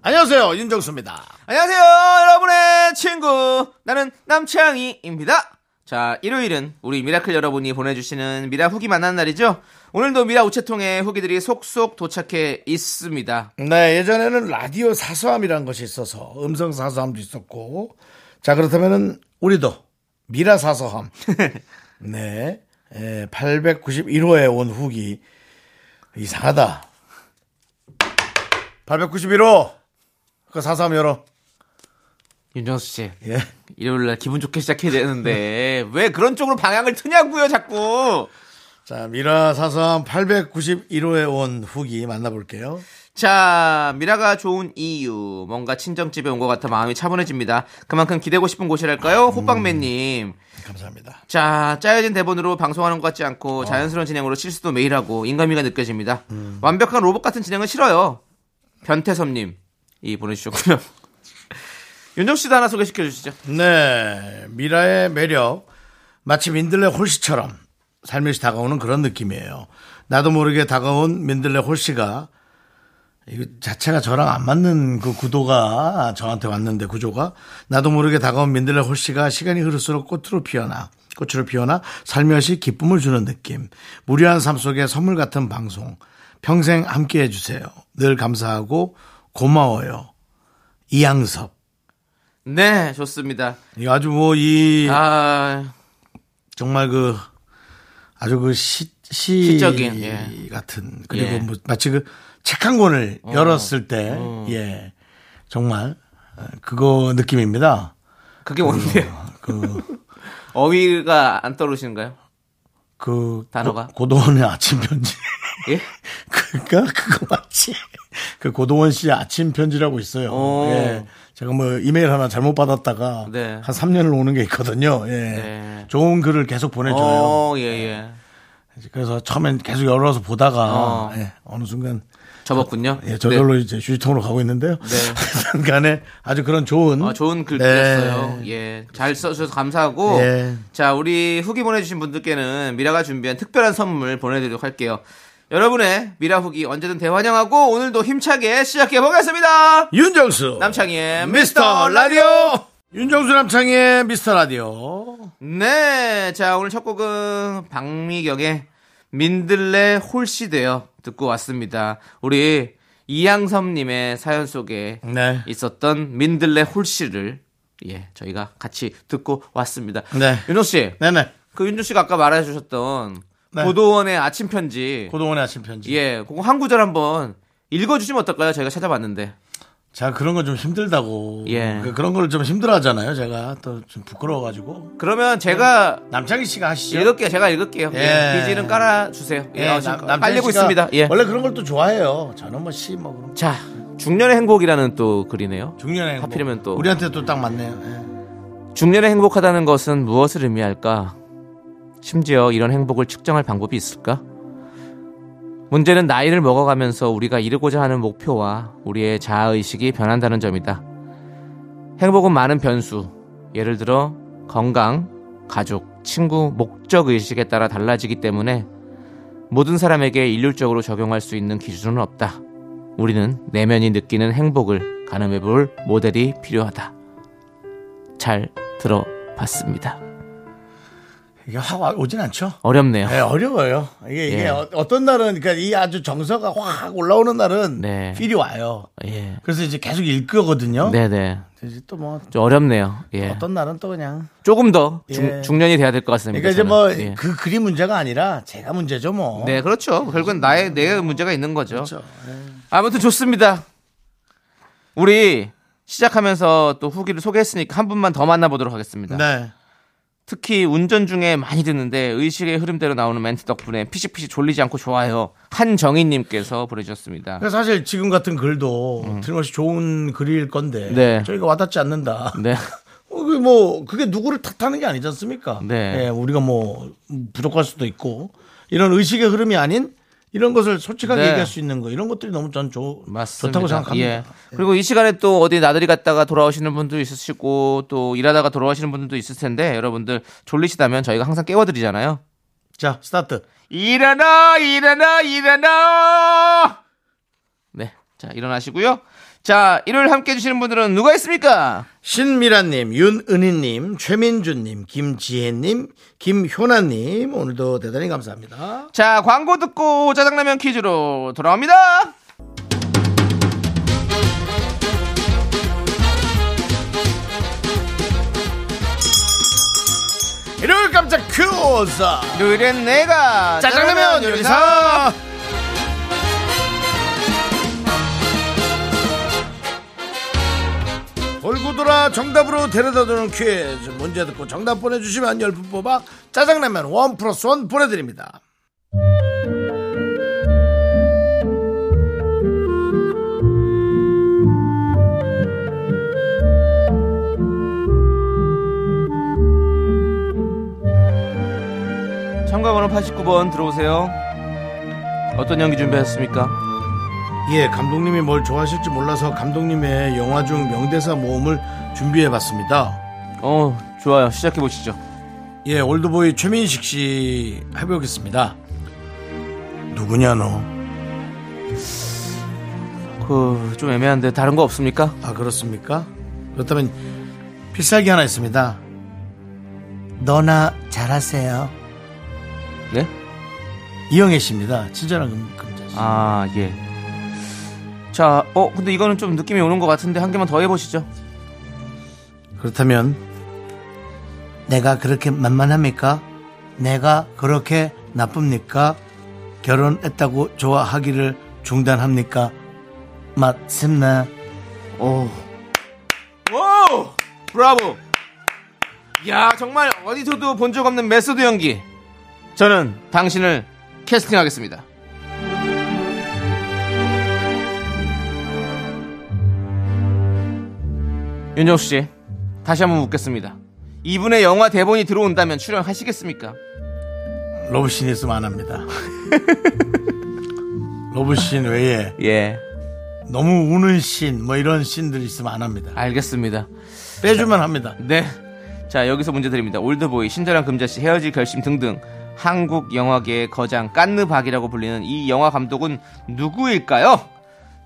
안녕하세요, 윤정수입니다. 안녕하세요, 여러분의 친구, 나는 남창희입니다. 자, 일요일은 우리 미라클 여러분이 보내주시는 미라 후기 만난 날이죠. 오늘도 미라 우체통에 후기들이 속속 도착해 있습니다. 네, 예전에는 라디오 사서함이라는 것이 있어서 음성 사서함도 있었고, 자, 그렇다면은 우리도 미라 사서함. 네, 891호에 온 후기. 이상하다. 891호. 그 사삼 열어. 윤정수 씨, 예. 일요일날 기분 좋게 시작해야 되는데 왜 그런 쪽으로 방향을 트냐고요, 자꾸. 자, 미라 사삼 891호에 온 후기 만나볼게요. 자, 미라가 좋은 이유. 뭔가 친정집에 온 것 같아 마음이 차분해집니다. 그만큼 기대고 싶은 곳이랄까요? 호빵맨님. 감사합니다. 자, 짜여진 대본으로 방송하는 것 같지 않고 자연스러운 진행으로 실수도 매일 하고 인간미가 느껴집니다. 완벽한 로봇 같은 진행은 싫어요. 변태섭님. 이 보내주셨고요. 윤정씨도 하나 소개시켜주시죠. 네, 미라의 매력 마치 민들레 홀씨처럼 살며시 다가오는 그런 느낌이에요. 나도 모르게 다가온 민들레 홀씨가 이 자체가 저랑 안 맞는 그 구도가 저한테 왔는데 구조가 나도 모르게 다가온 민들레 홀씨가 시간이 흐를수록 꽃으로 피어나 살며시 기쁨을 주는 느낌. 무료한 삶 속에 선물 같은 방송 평생 함께 해주세요. 늘 감사하고 고마워요. 이양섭. 네, 좋습니다. 이거 아주 정말 그 아주 그 시적인 예. 같은 그리고 예. 뭐 마치 그 책 한 권을 열었을 때 예. 정말 그거 느낌입니다. 그게 뭔데요? 그 어휘가 안 떠오르시는가요? 그 단어가 고동원의 아침 편지. 예? 그러니까 그거 맞지? 그 고동원 씨의 아침 편지라고 있어요. 예. 제가 뭐 이메일 하나 잘못 받았다가 네. 한 3년을 오는 게 있거든요. 예. 네. 좋은 글을 계속 보내줘요. 예. 그래서 처음엔 계속 열어서 보다가 예. 어느 순간 접었군요. 예, 저절로 네. 이제 휴지통으로 가고 있는데요. 네. 간에 아주 그런 좋은 글들이었어요. 네. 예, 잘 써주셔서 감사하고 네. 자, 우리 후기 보내주신 분들께는 미라가 준비한 특별한 선물 보내드리도록 할게요. 여러분의 미라 후기 언제든 대환영하고 오늘도 힘차게 시작해보겠습니다. 윤정수 남창희의 미스터 라디오. 윤정수 남창희의 미스터 라디오. 네, 자, 오늘 첫 곡은 박미경의 민들레 홀씨 되어 듣고 왔습니다. 우리 이양섭님의 사연 속에 네. 있었던 민들레 홀씨를 예 저희가 같이 듣고 왔습니다. 네. 윤호씨 네네. 그 윤정씨가 아까 말해주셨던 네. 고동원의 아침 편지. 예, 그거 한 구절 한번 읽어주시면 어떨까요? 저희가 찾아봤는데. 제가 그런 거 좀 힘들다고. 예. 그런 걸 좀 힘들어하잖아요. 제가 또 좀 부끄러워가지고. 그러면 제가 남창희 씨가 하시죠. 제가 읽을게요. 예. 비지는 깔아주세요. 예. 남창희 씨가 있습니다. 예. 원래 그런 걸 또 좋아해요. 저는 그럼. 자, 중년의 행복이라는 또 글이네요. 중년의 행복. 하필이면 또 우리한테 또 딱 맞네요. 예. 중년의 행복하다는 것은 무엇을 의미할까? 심지어 이런 행복을 측정할 방법이 있을까? 문제는 나이를 먹어가면서 우리가 이루고자 하는 목표와 우리의 자아의식이 변한다는 점이다. 행복은 많은 변수, 예를 들어 건강, 가족, 친구, 목적의식에 따라 달라지기 때문에 모든 사람에게 일률적으로 적용할 수 있는 기준은 없다. 우리는 내면이 느끼는 행복을 가늠해볼 모델이 필요하다. 잘 들어봤습니다. 이게 확 오진 않죠? 어렵네요. 네, 어려워요. 이게 예. 어떤 날은, 그러니까 이 아주 정서가 확 올라오는 날은 네. 필이 와요. 예. 그래서 이제 계속 읽거든요. 네네. 이제 또 좀 어렵네요. 예. 어떤 날은 또 그냥. 조금 더 중년이 돼야 될 것 같습니다. 그러니까 이제 뭐 그 글이 문제가 아니라 제가 문제죠 뭐. 네, 그렇죠. 결국은 내 문제가 있는 거죠. 그렇죠. 아무튼 좋습니다. 우리 시작하면서 또 후기를 소개했으니까 한 분만 더 만나보도록 하겠습니다. 네. 특히 운전 중에 많이 듣는데 의식의 흐름대로 나오는 멘트 덕분에 피식피식 졸리지 않고 좋아요. 한정희님께서 보내주셨습니다. 사실 지금 같은 글도 틀림없이 좋은 글일 건데 네. 저희가 와닿지 않는다. 네. 그게 누구를 탓하는 게 아니지 않습니까? 네. 예, 우리가 부족할 수도 있고 이런 의식의 흐름이 아닌 이런 것을 솔직하게 네. 얘기할 수 있는 거 이런 것들이 너무 전 좋다고 생각합니다. 예. 그리고 이 시간에 또 어디 나들이 갔다가 돌아오시는 분도 있으시고 또 일하다가 돌아오시는 분들도 있을 텐데 여러분들 졸리시다면 저희가 항상 깨워드리잖아요. 자 스타트. 일어나 일어나 일어나. 네, 자 일어나시고요. 자 일요일 함께 해주시는 분들은 누가 있습니까? 신미란님, 윤은희님, 최민준님, 김지혜님, 김효나님 오늘도 대단히 감사합니다. 자 광고 듣고 짜장라면 퀴즈로 돌아옵니다. 일요일 깜짝 퀴즈. 일요일엔 내가 짜장라면 요리사. 돌고 돌아 정답으로 데려다주는 퀴즈. 문제 듣고 정답 보내주시면 10분 뽑아 짜장라면 1+1 보내드립니다. 참가번호 89번 들어오세요. 어떤 연기 준비하셨습니까? 예, 감독님이 뭘 좋아하실지 몰라서 감독님의 영화 중 명대사 모음을 준비해봤습니다. 좋아요. 시작해보시죠. 예, 올드보이 최민식 씨 해보겠습니다. 누구냐 너? 좀 애매한데 다른 거 없습니까? 아, 그렇습니까? 그렇다면 필살기 하나 있습니다. 너나 잘하세요. 네? 이영애 씨입니다. 친절한 금자씨. 아, 예. 자, 근데 이거는 좀 느낌이 오는 것 같은데 한 개만 더 해보시죠. 그렇다면 내가 그렇게 만만합니까? 내가 그렇게 나쁩니까? 결혼했다고 좋아하기를 중단합니까? 맞습니다. 오, 오, 브라보. 야, 정말 어디서도 본 적 없는 메소드 연기. 저는 당신을 캐스팅하겠습니다. 윤정수 씨, 다시 한번 묻겠습니다. 이분의 영화 대본이 들어온다면 출연하시겠습니까? 러브씬 있으면 안 합니다. 러브씬 외에 예. 너무 우는 씬, 이런 씬들이 있으면 안 합니다. 알겠습니다. 빼주면 합니다. 네. 자, 여기서 문제 드립니다. 올드보이, 친절한 금자씨, 헤어질 결심 등등 한국 영화계의 거장 깐느박이라고 불리는 이 영화 감독은 누구일까요?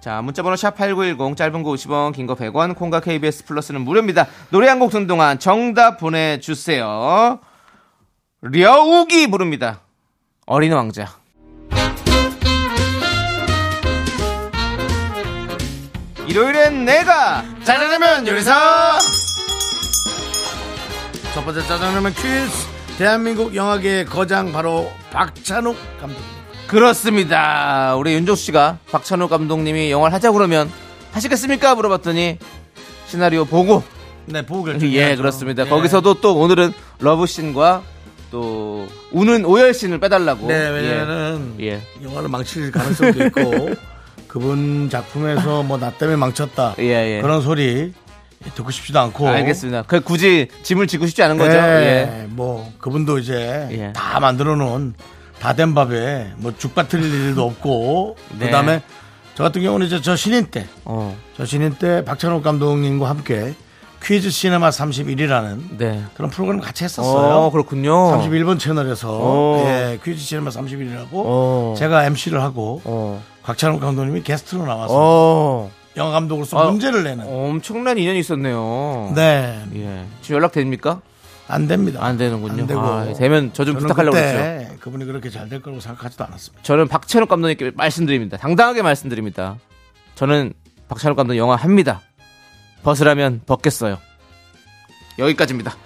자, 문자번호 샵8910, 짧은 거 50원, 긴 거 100원, 콩과 KBS 플러스는 무료입니다. 노래 한 곡 듣는 동안 정답 보내주세요. 려욱이 부릅니다. 어린 왕자. 일요일엔 내가 짜장라면 요리사. 첫 번째 짜장라면 퀴즈. 대한민국 영화계의 거장 바로 박찬욱 감독입니다. 그렇습니다. 우리 윤종수씨가 박찬욱 감독님이 영화를 하자 그러면 하시겠습니까? 물어봤더니 시나리오 보고 보고 결정해야죠. 예, 그렇습니다. 예. 거기서도 또 오늘은 러브씬과 또 우는 오열씬을 빼달라고. 네, 왜냐면은 영화를 망칠 가능성도 있고 그분 작품에서 나 때문에 망쳤다 그런 소리 듣고 싶지도 않고. 알겠습니다. 그 굳이 짐을 지고 싶지 않은 거죠. 예. 그분도 이제 다 만들어 놓은 다 된 밥에 죽 받을 일도 없고 네. 그다음에 저 같은 경우는 이제 저 신인 때 박찬욱 감독님과 함께 퀴즈 시네마 31이라는 네. 그런 프로그램 같이 했었어요. 그렇군요. 31번 채널에서 퀴즈 시네마 31이라고 제가 MC를 하고 곽찬욱 감독님이 게스트로 나와서 영화 감독으로서 문제를 내는 엄청난 인연이 있었네요. 네. 예. 지금 연락됩니까? 안 됩니다. 안 되는군요. 안 되고. 되면 저 좀 부탁하려고 했죠. 그분이 그렇게 잘 될 거라고 생각하지도 않았습니다. 저는 박찬욱 감독님께 말씀드립니다. 당당하게 말씀드립니다. 저는 박찬욱 감독 영화 합니다. 벗으라면 벗겠어요. 여기까지입니다.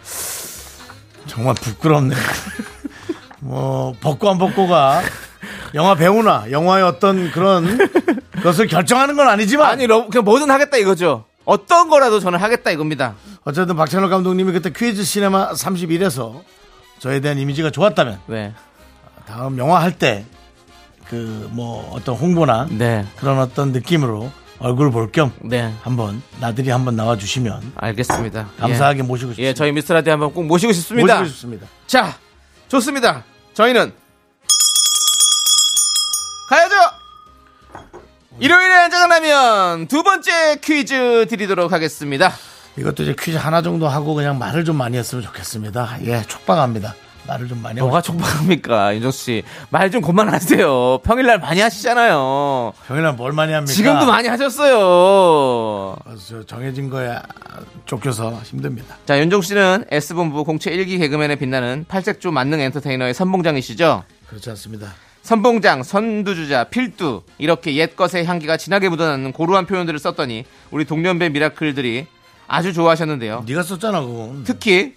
정말 부끄럽네요. 벗고 안 벗고가 영화 배우나 영화의 어떤 그런 것을 결정하는 건 아니지만 그냥 뭐든 하겠다 이거죠. 어떤 거라도 저는 하겠다 이겁니다. 어쨌든 박찬욱 감독님이 그때 퀴즈 시네마 31에서 저에 대한 이미지가 좋았다면 네. 다음 영화 할 때 그 뭐 어떤 홍보나 네. 그런 어떤 느낌으로 얼굴 볼 겸 네. 한번 나들이 한번 나와주시면 알겠습니다. 감사하게 예. 모시고 싶습니다. 예, 저희 미스라디 한번 꼭 모시고 싶습니다. 모시고 싶습니다. 자, 좋습니다. 저희는 가야죠. 일요일에 한잔하면 두 번째 퀴즈 드리도록 하겠습니다. 이것도 이제 퀴즈 하나 정도 하고 그냥 말을 좀 많이 했으면 좋겠습니다. 예, 촉박합니다. 말을 좀 많이. 뭐가 촉박합니까, 윤정수 씨? 말 좀 그만하세요. 평일날 많이 하시잖아요. 평일날 뭘 많이 합니까? 지금도 많이 하셨어요. 정해진 거에 쫓겨서 힘듭니다. 자, 윤정수 씨는 S본부 공채 1기 개그맨에 빛나는 팔색조 만능 엔터테이너의 선봉장이시죠? 그렇지 않습니다. 선봉장, 선두주자, 필두 이렇게 옛것의 향기가 진하게 묻어나는 고루한 표현들을 썼더니 우리 동년배 미라클들이 아주 좋아하셨는데요. 네가 썼잖아 그건. 특히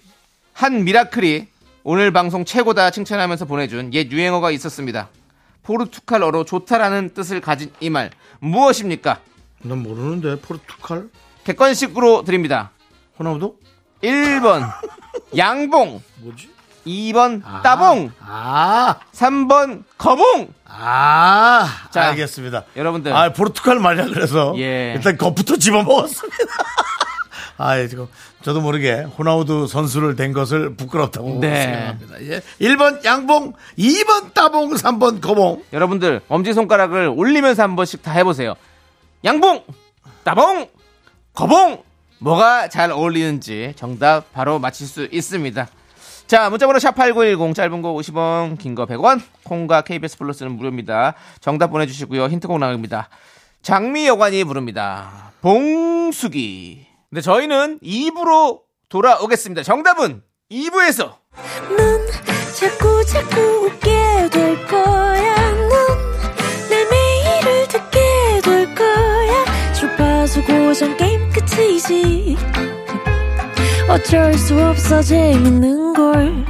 한 미라클이 오늘 방송 최고다 칭찬하면서 보내준 옛 유행어가 있었습니다. 포르투갈어로 좋다라는 뜻을 가진 이 말 무엇입니까? 난 모르는데. 포르투갈? 객관식으로 드립니다. 호나우도? 1번 양봉. 뭐지? 2번 따봉. 3번 거봉. 자, 알겠습니다. 여러분들. 아, 포르투갈 말이야 그래서. 예. 일단 거부터 집어먹었습니다. 아, 지금 저도 모르게 호나우두 선수를 댄 것을 부끄럽다고 네. 생각합니다. 예. 1번 양봉, 2번 따봉, 3번 거봉. 여러분들 엄지손가락을 올리면서 한 번씩 다 해보세요. 양봉, 따봉, 거봉. 뭐가 잘 어울리는지 정답 바로 맞힐 수 있습니다. 자, 문자번호 샵8910, 짧은 거 50원, 긴 거 100원, 콩과 KBS 플러스는 무료입니다. 정답 보내주시고요. 힌트곡 나갑니다. 장미여관이 부릅니다. 봉숙이. 네, 저희는 2부로 돌아오겠습니다. 정답은 2부에서. 넌 자꾸 웃게 될 거야. 넌 내 매일을 듣게 될 거야. 주파수 고정 게임 끝이지. 어쩔 수 없어 재밌는 걸.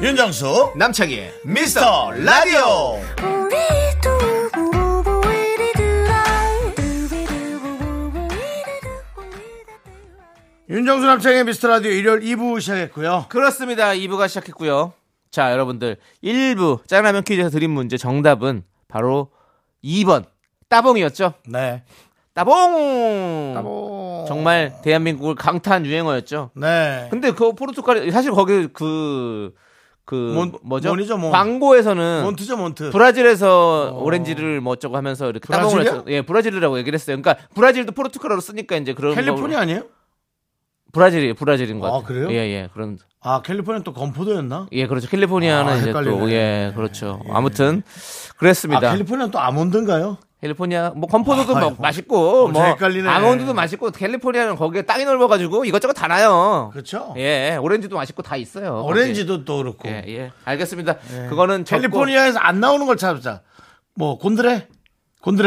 윤정수 남창희 미스터 라디오. 윤정수 남창의 미스터라디오 일요일 2부 시작했고요. 그렇습니다. 2부가 시작했고요. 자, 여러분들 1부 짜장라면 퀴즈에서 드린 문제 정답은 바로 2번 따봉이었죠? 네. 따봉! 따봉. 정말 대한민국을 강타한 유행어였죠? 네. 근데 그 포르투갈이 사실 거기 몬. 광고에서는 몬트죠. 브라질에서 오렌지를 뭐 어쩌고 하면서 이렇게 따봉을 했어요. 예, 브라질이라고 얘기를 했어요. 그러니까 브라질도 포르투갈어로 쓰니까 이제 그런 캘리포니아 아니에요? 브라질인 것 같아요. 아, 그래요? 예, 그런. 아, 캘리포니아는 또 건포도였나? 예, 그렇죠. 캘리포니아는 이제 또, 예, 그렇죠. 예. 아무튼, 그랬습니다. 아, 캘리포니아는 또 아몬드인가요? 캘리포니아, 뭐, 건포도도 맛있고, 뭐, 헷갈리네. 아몬드도 맛있고, 캘리포니아는 거기에 땅이 넓어가지고, 이것저것 다 나요. 그렇죠? 예, 오렌지도 맛있고, 다 있어요. 오렌지도 거기에. 또 그렇고. 예. 알겠습니다. 예. 그거는. 캘리포니아에서 안 나오는 걸 찾자. 뭐, 곤드레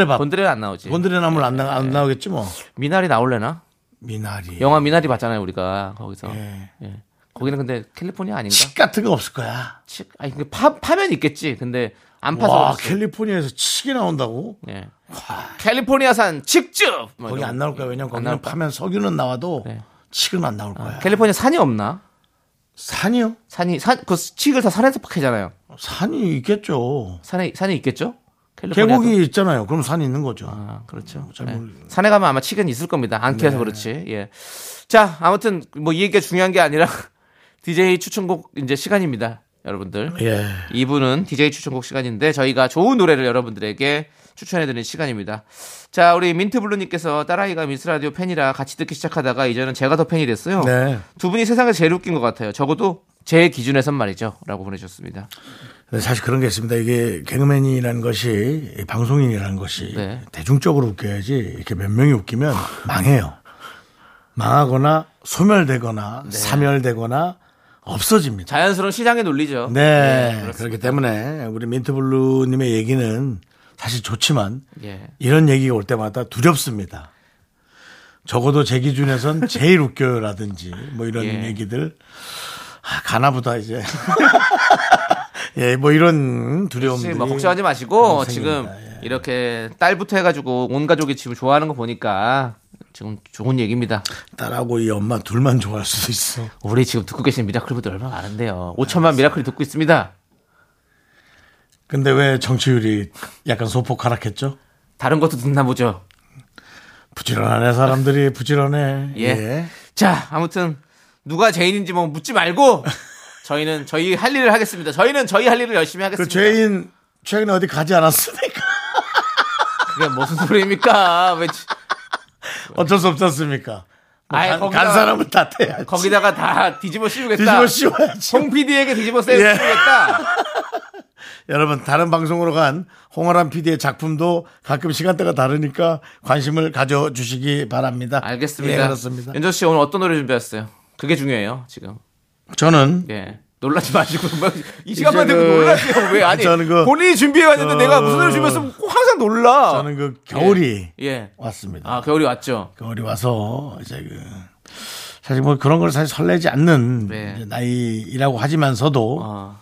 밥. 곤드레는 안 나오지. 곤드레 나물 안 나오겠지, 뭐. 미나리 나올래나? 미나리. 영화 미나리 봤잖아요, 우리가. 거기서. 예. 예. 거기는 근데 캘리포니아 아닌가? 칡 같은 거 없을 거야. 칡. 아니, 파면 있겠지. 근데 안 파서. 와, 없어. 캘리포니아에서 칡이 나온다고? 예. 와. 캘리포니아산 칡즙! 거기 안 나올 거야. 왜냐면 거기는 파면 석유는 나와도 네. 칡은 안 나올 거야. 캘리포니아 산이 없나? 산이요? 그 칡을 다 산에서 캐잖아요. 산이 있겠죠. 산이 있겠죠? 계곡이 있잖아요. 그럼 산이 있는 거죠. 아, 그렇죠. 네. 산에 가면 아마 칡은 있을 겁니다. 안 캐서 네. 그렇지. 예. 자, 아무튼 뭐 이 얘기가 중요한 게 아니라 DJ 추천곡 이제 시간입니다, 여러분들. 예. 2부는 DJ 추천곡 시간인데 저희가 좋은 노래를 여러분들에게 추천해드리는 시간입니다. 자, 우리 민트블루님께서 딸아이가 미스라디오 팬이라 같이 듣기 시작하다가 이제는 제가 더 팬이 됐어요. 네. 두 분이 세상에서 제일 웃긴 것 같아요. 적어도 제 기준에선 말이죠. 라고 보내주셨습니다. 사실 그런 게 있습니다. 이게 개그맨이라는 것이 방송인이라는 것이 네. 대중적으로 웃겨야지 이렇게 몇 명이 웃기면 망해요. 망하거나 소멸되거나 네. 사멸되거나 없어집니다. 자연스러운 시장의 논리죠. 네. 그렇기 때문에 우리 민트블루님의 얘기는 사실 좋지만 예. 이런 얘기가 올 때마다 두렵습니다. 적어도 제 기준에선 제일 웃겨요라든지 뭐 이런 예. 얘기들. 아, 가나보다 이제. 예, 뭐 이런 두려움들이. 뭐 걱정하지 마시고 지금 예. 이렇게 딸부터 해가지고 온 가족이 지금 좋아하는 거 보니까 지금 좋은 얘기입니다. 딸하고 이 엄마 둘만 좋아할 수도 있어. 우리 지금 듣고 계신 미라클분들 얼마나 많은데요. 5천만 미라클이 듣고 있습니다. 근데 왜 정치율이 약간 소폭 하락했죠? 다른 것도 듣나 보죠. 부지런하네, 사람들이. 부지런해. 예. 예. 자, 아무튼 누가 죄인인지 뭐 묻지 말고 저희는 저희 할 일을 하겠습니다. 저희는 저희 할 일을 열심히 하겠습니다. 그 죄인 최근에 어디 가지 않았습니까? 그게 무슨 소리입니까? 왜 어쩔 수 없지 않습니까? 뭐 아예 간 사람은 다 태야지. 거기다가 다 뒤집어 씌우겠다. 뒤집어 씌워야지. 홍 PD에게 뒤집어 씌우겠다. 예. 여러분, 다른 방송으로 간 홍어람 PD의 작품도 가끔 시간대가 다르니까 관심을 가져주시기 바랍니다. 알겠습니다. 예, 그렇습니다. 연정 씨, 오늘 어떤 노래 준비했어요? 그게 중요해요, 지금. 저는. 예. 놀라지 마시고. 이 시간만 되고 놀라세요. 왜? 아니. 저는 본인이 준비해왔는데 내가 무슨 노래 준비했으면 꼭 항상 놀라. 저는 겨울이. 예. 왔습니다. 아, 겨울이 왔죠. 겨울이 와서 이제 사실 뭐 그런 걸 사실 설레지 않는 네. 나이라고 하지만서도.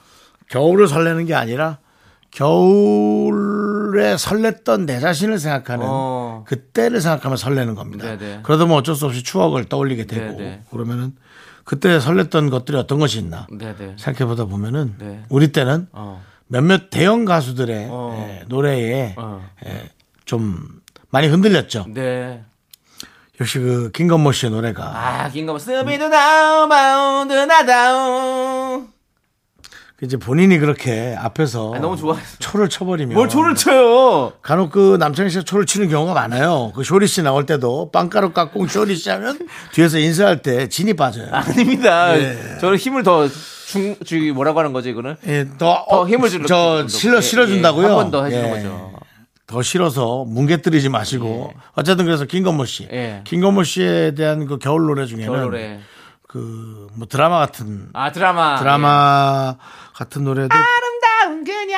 겨울을 설레는 게 아니라 겨울에 설렜던 내 자신을 생각하는 그때를 생각하면 설레는 겁니다. 네네. 그러다 보면 어쩔 수 없이 추억을 떠올리게 되고 네네. 그러면은 그때 설렜던 것들이 어떤 것이 있나 네네. 생각해보다 보면은 네. 우리 때는 몇몇 대형 가수들의 노래에 좀 많이 흔들렸죠. 네. 역시 김건모 씨의 노래가 아 김건모 스비도 나오 마운드 나다오 이제 본인이 그렇게 앞에서 너무 좋아했어. 초를 쳐버리면 뭘 초를 쳐요? 간혹 남창희 씨가 초를 치는 경우가 많아요. 쇼리 씨 나올 때도 빵가루 깍꿍 쇼리 씨 하면 뒤에서 인사할 때 진이 빠져요. 아닙니다. 예. 저는 힘을 더 뭐라고 하는 거지 이거는? 예, 더 힘을 저 실어준다고요? 예, 한 번 더 해주는 예. 거죠. 더 실어서 뭉개뜨리지 마시고 예. 어쨌든 그래서 김건모 씨, 예. 김건모 씨에 대한 겨울 노래 중에는. 겨울 노래. 뭐 드라마 같은. 아, 드라마 예. 같은 노래도. 아름다운 그녀.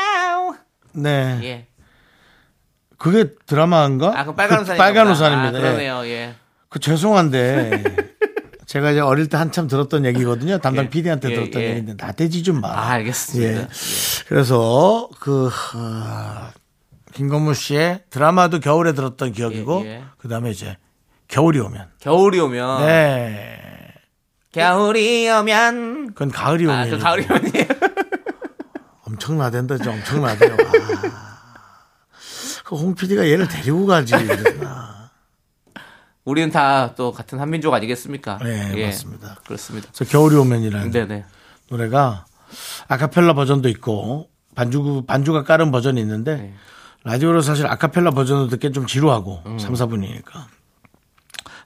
네. 예. 그게 드라마인가? 아, 그 빨간 우산입니다. 빨간 우산입니다. 아, 그러네요, 예. 죄송한데. 제가 이제 어릴 때 한참 들었던 얘기거든요. 담당 PD한테 들었던 얘기인데, 나대지 좀 마. 아, 알겠습니다. 예. 예. 그래서 김건모 씨의 드라마도 겨울에 들었던 기억이고, 예, 예. 그 다음에 이제 겨울이 오면. 네. 겨울이 오면. 그건 가을이 오면. 아, 그 가을이 오면이에요. 엄청나댄다, 진짜 엄청나대요. 아, 홍 PD가 얘를 데리고 가지. 우리는 다 또 같은 한민족 아니겠습니까? 네, 예, 맞습니다. 그렇습니다. 그래서 겨울이 오면이라는 네네. 노래가 아카펠라 버전도 있고 반주가 깔은 버전이 있는데 네. 라디오로 사실 아카펠라 버전도 듣기엔 좀 지루하고 3, 4분이니까.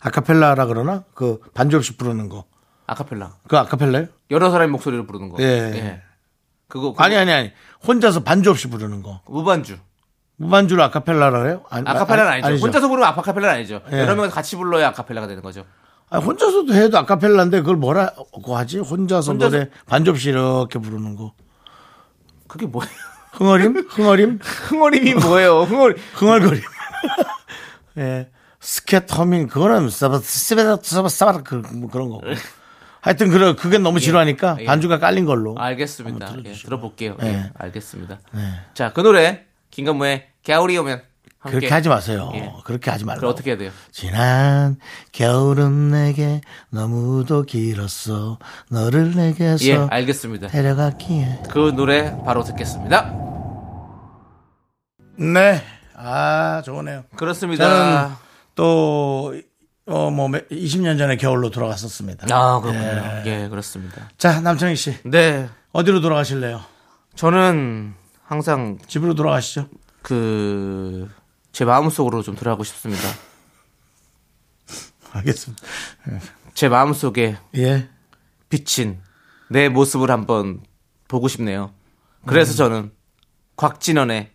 아카펠라라 그러나? 반주 없이 부르는 거. 아카펠라. 아카펠라요? 여러 사람의 목소리로 부르는 거. 예. 예. 그거. 아니. 혼자서 반주 없이 부르는 거. 무반주. 무반주로 아카펠라라 해요? 아카펠라는 아니죠. 아니죠. 혼자서 부르면 아카펠라는 아니죠. 예. 여러 명 같이 불러야 아카펠라가 되는 거죠. 아니, 혼자서도 해도 아카펠라인데 그걸 뭐라고 하지? 혼자서 노래 반주 없이 이렇게 부르는 거. 그게 뭐예요? 흥얼임? 흥얼임이 뭐예요? 흥얼거림. 예. 스캣 허밍 그거는 스베다 그런 거고. 하여튼 그게 너무 지루하니까 예. 반주가 깔린 걸로. 알겠습니다. 예, 들어볼게요. 예. 예, 알겠습니다. 예. 자, 그 노래 김건모의 겨울이 오면 함께. 그렇게 하지 마세요. 예. 그렇게 하지 말고. 그럼 어떻게 해야 돼요? 지난 겨울은 내게 너무도 길었어. 너를 내게서 예, 알겠습니다. 데려갔기에. 그 노래 바로 듣겠습니다. 네, 아 좋네요. 그렇습니다. 저는 또 20년 전에 겨울로 돌아갔었습니다. 아, 그렇군요. 예, 예 그렇습니다. 자, 남창희 씨. 네. 어디로 돌아가실래요? 저는 항상 집으로 돌아가시죠. 제 마음속으로 좀 돌아가고 싶습니다. 알겠습니다. 제 마음속에 예. 비친 내 모습을 한번 보고 싶네요. 그래서 저는 곽진원의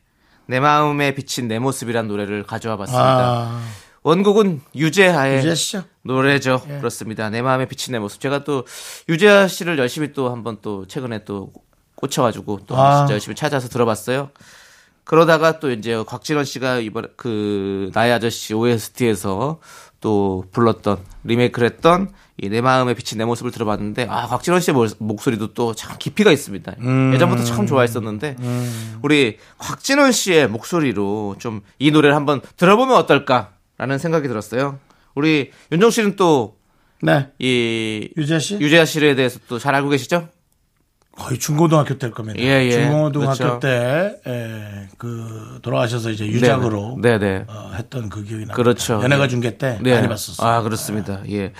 내 마음에 비친 내 모습이란 노래를 가져와 봤습니다. 아. 원곡은 유재하의 유재하시죠? 노래죠. 예. 그렇습니다. 내 마음에 비친 내 모습. 제가 또 유재하 씨를 열심히 또 한번 또 최근에 또 꽂혀가지고 또 진짜 열심히 찾아서 들어봤어요. 그러다가 또 이제 곽진원 씨가 이번 나의 아저씨 OST에서 또 불렀던 리메이크를 했던 이 내 마음에 비친 내 모습을 들어봤는데 곽진원 씨의 목소리도 또 참 깊이가 있습니다. 예전부터 참 좋아했었는데 우리 곽진원 씨의 목소리로 좀 이 노래를 한번 들어보면 어떨까? 라는 생각이 들었어요. 우리 윤정 씨는 또 네. 이 유재하 씨? 유재하 씨에 대해서 또 잘 알고 계시죠? 거의 중고등학교 때일 겁니다. 예, 예. 중고등학교 그렇죠. 때, 예, 돌아가셔서 이제 유작으로 네, 네. 했던 그 기억이 납니다. 그렇죠. 연예가 중계 때 네. 많이 봤었어요. 아, 그렇습니다. 아. 예.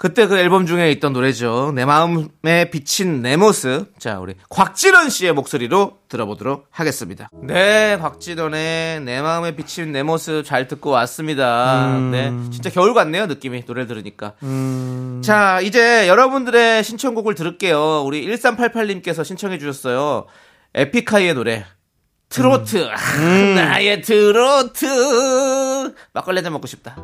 그때 그 앨범 중에 있던 노래죠. 내 마음에 비친 내 모습. 자, 우리 곽진원 씨의 목소리로 들어보도록 하겠습니다. 네, 곽진원의 내 마음에 비친 내 모습 잘 듣고 왔습니다. 네, 진짜 겨울 같네요, 느낌이. 노래를 들으니까. 자, 이제 여러분들의 신청곡을 들을게요. 우리 1388님께서 신청해 주셨어요. 에픽하이의 노래. 트로트. 나의 트로트. 막걸리 한잔 먹고 싶다.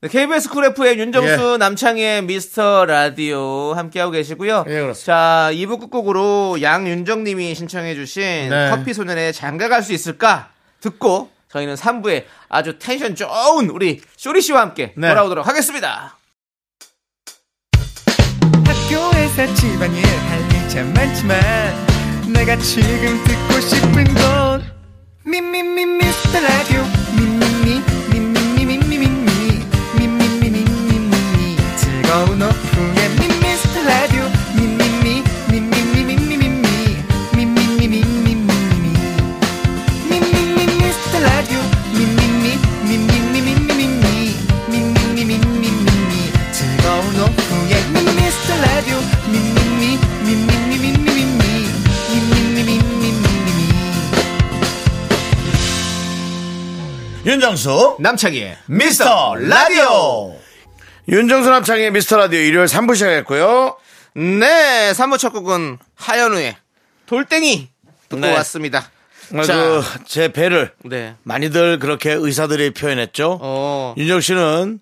KBS 쿨 FM 윤정수 예. 남창희의 미스터 라디오 함께하고 계시고요. 예, 그렇습니다. 자, 2부 끝곡으로 양윤정님이 신청해주신 네. 커피소년의 장가갈 수 있을까 듣고 저희는 3부에 아주 텐션 좋은 우리 쇼리씨와 함께 네. 돌아오도록 하겠습니다. 학교에서 집안일 할 일 참 많지만 내가 지금 듣고 싶은 건 미미미 미스터 라디오 미미미 즐거운 오픈의 미스터 라디오 미미미 미미미 미미미 미미미 미미미 미미미 미스터 라디오 미미미 미미미 미미미 미미미 미미미 즐거운 오픈의 미스터 라디오 미미미 미미미 미미미 미미미 미미미 윤정수 남창희의 미스터 라디오 윤정수 남창의 미스터라디오 일요일 3부 시작했고요. 네, 3부 첫 곡은 하현우의 돌덩이 듣고 네. 왔습니다. 자, 제 배를 네. 많이들 그렇게 의사들이 표현했죠. 윤정 씨는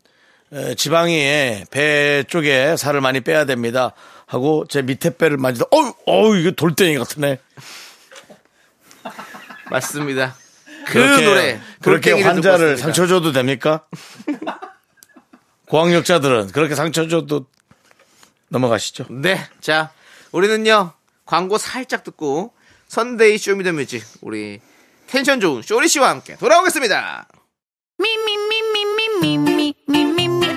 지방이의 배 쪽에 살을 많이 빼야 됩니다 하고 제 밑에 배를 만지다 이거 돌덩이 같네. 맞습니다. 그 노래 그렇게 환자를 상처 줘도 됩니까? 고학력자들은 그렇게 상처 줘도 넘어가시죠. 네. 자, 우리는요, 광고 살짝 듣고, 선데이 쇼미더뮤직, 우리 텐션 좋은 쇼리 씨와 함께 돌아오겠습니다.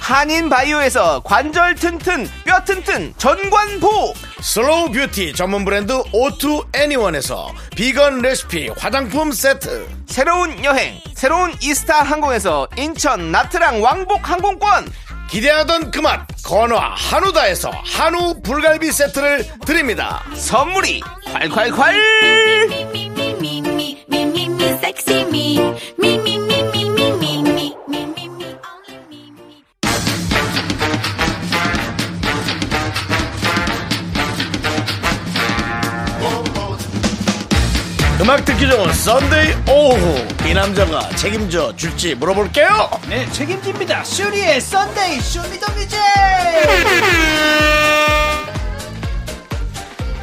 한인바이오에서 관절 튼튼 뼈 튼튼 전관보, 슬로우 뷰티 전문 브랜드 오투 애니원에서 비건 레시피 화장품 세트, 새로운 여행 새로운 이스타 항공에서 인천 나트랑 왕복 항공권, 기대하던 그 맛 건화 한우다에서 한우 불갈비 세트를 드립니다. 선물이 콸콸콸. 음악 듣기 좋은 썬데이 오후, 이 남자가 책임져 줄지 물어볼게요. 네, 책임집니다. 쇼리의 썬데이 쇼미더뮤직.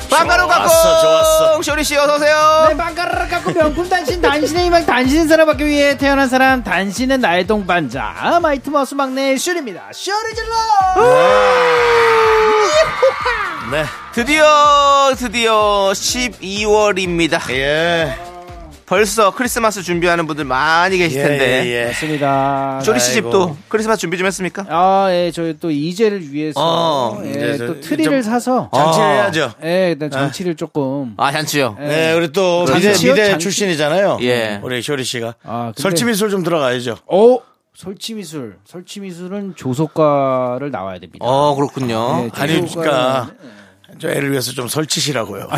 빵가루 갖고 좋았어. 쇼리씨 어서오세요. 네, 빵가루 갖고 명품 단신, 단신의 희망, 단신의 사랑받기 위해 태어난 사람, 단신은 나의 동반자, 마이트머스 막내 쇼리입니다. 쇼리 질러. 네, 드디어 12월입니다. 예. 벌써 크리스마스 준비하는 분들 많이 계실 텐데. 예, 예, 예. 맞습니다. 쇼리 씨 집도 크리스마스 준비 좀 했습니까? 아, 예, 저희 또 이재를 위해서 예, 또 트리를 사서 잔치해야죠. 예, 일단 잔치를 조금. 아, 잔치요. 예, 예. 우리 또 미대 출신이잖아요. 예, 우리 쇼리 씨가 설치미술 좀 들어가야죠. 오. 설치미술. 설치미술은 조속과를 나와야 됩니다. 어, 그렇군요. 네, 아니, 그러니까 저 애를 위해서 좀 설치시라고요. 아,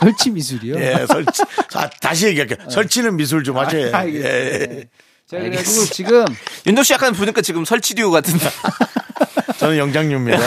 설치미술이요? 예, 설치. 아, 다시 얘기할게요. 네. 설치는 미술 좀 하셔야. 아, 알겠습니다. 예. 네. 제가 그래가지고 지금 윤도 씨 약간 보니까 지금 설치류 같은데. 저는 영장류입니다.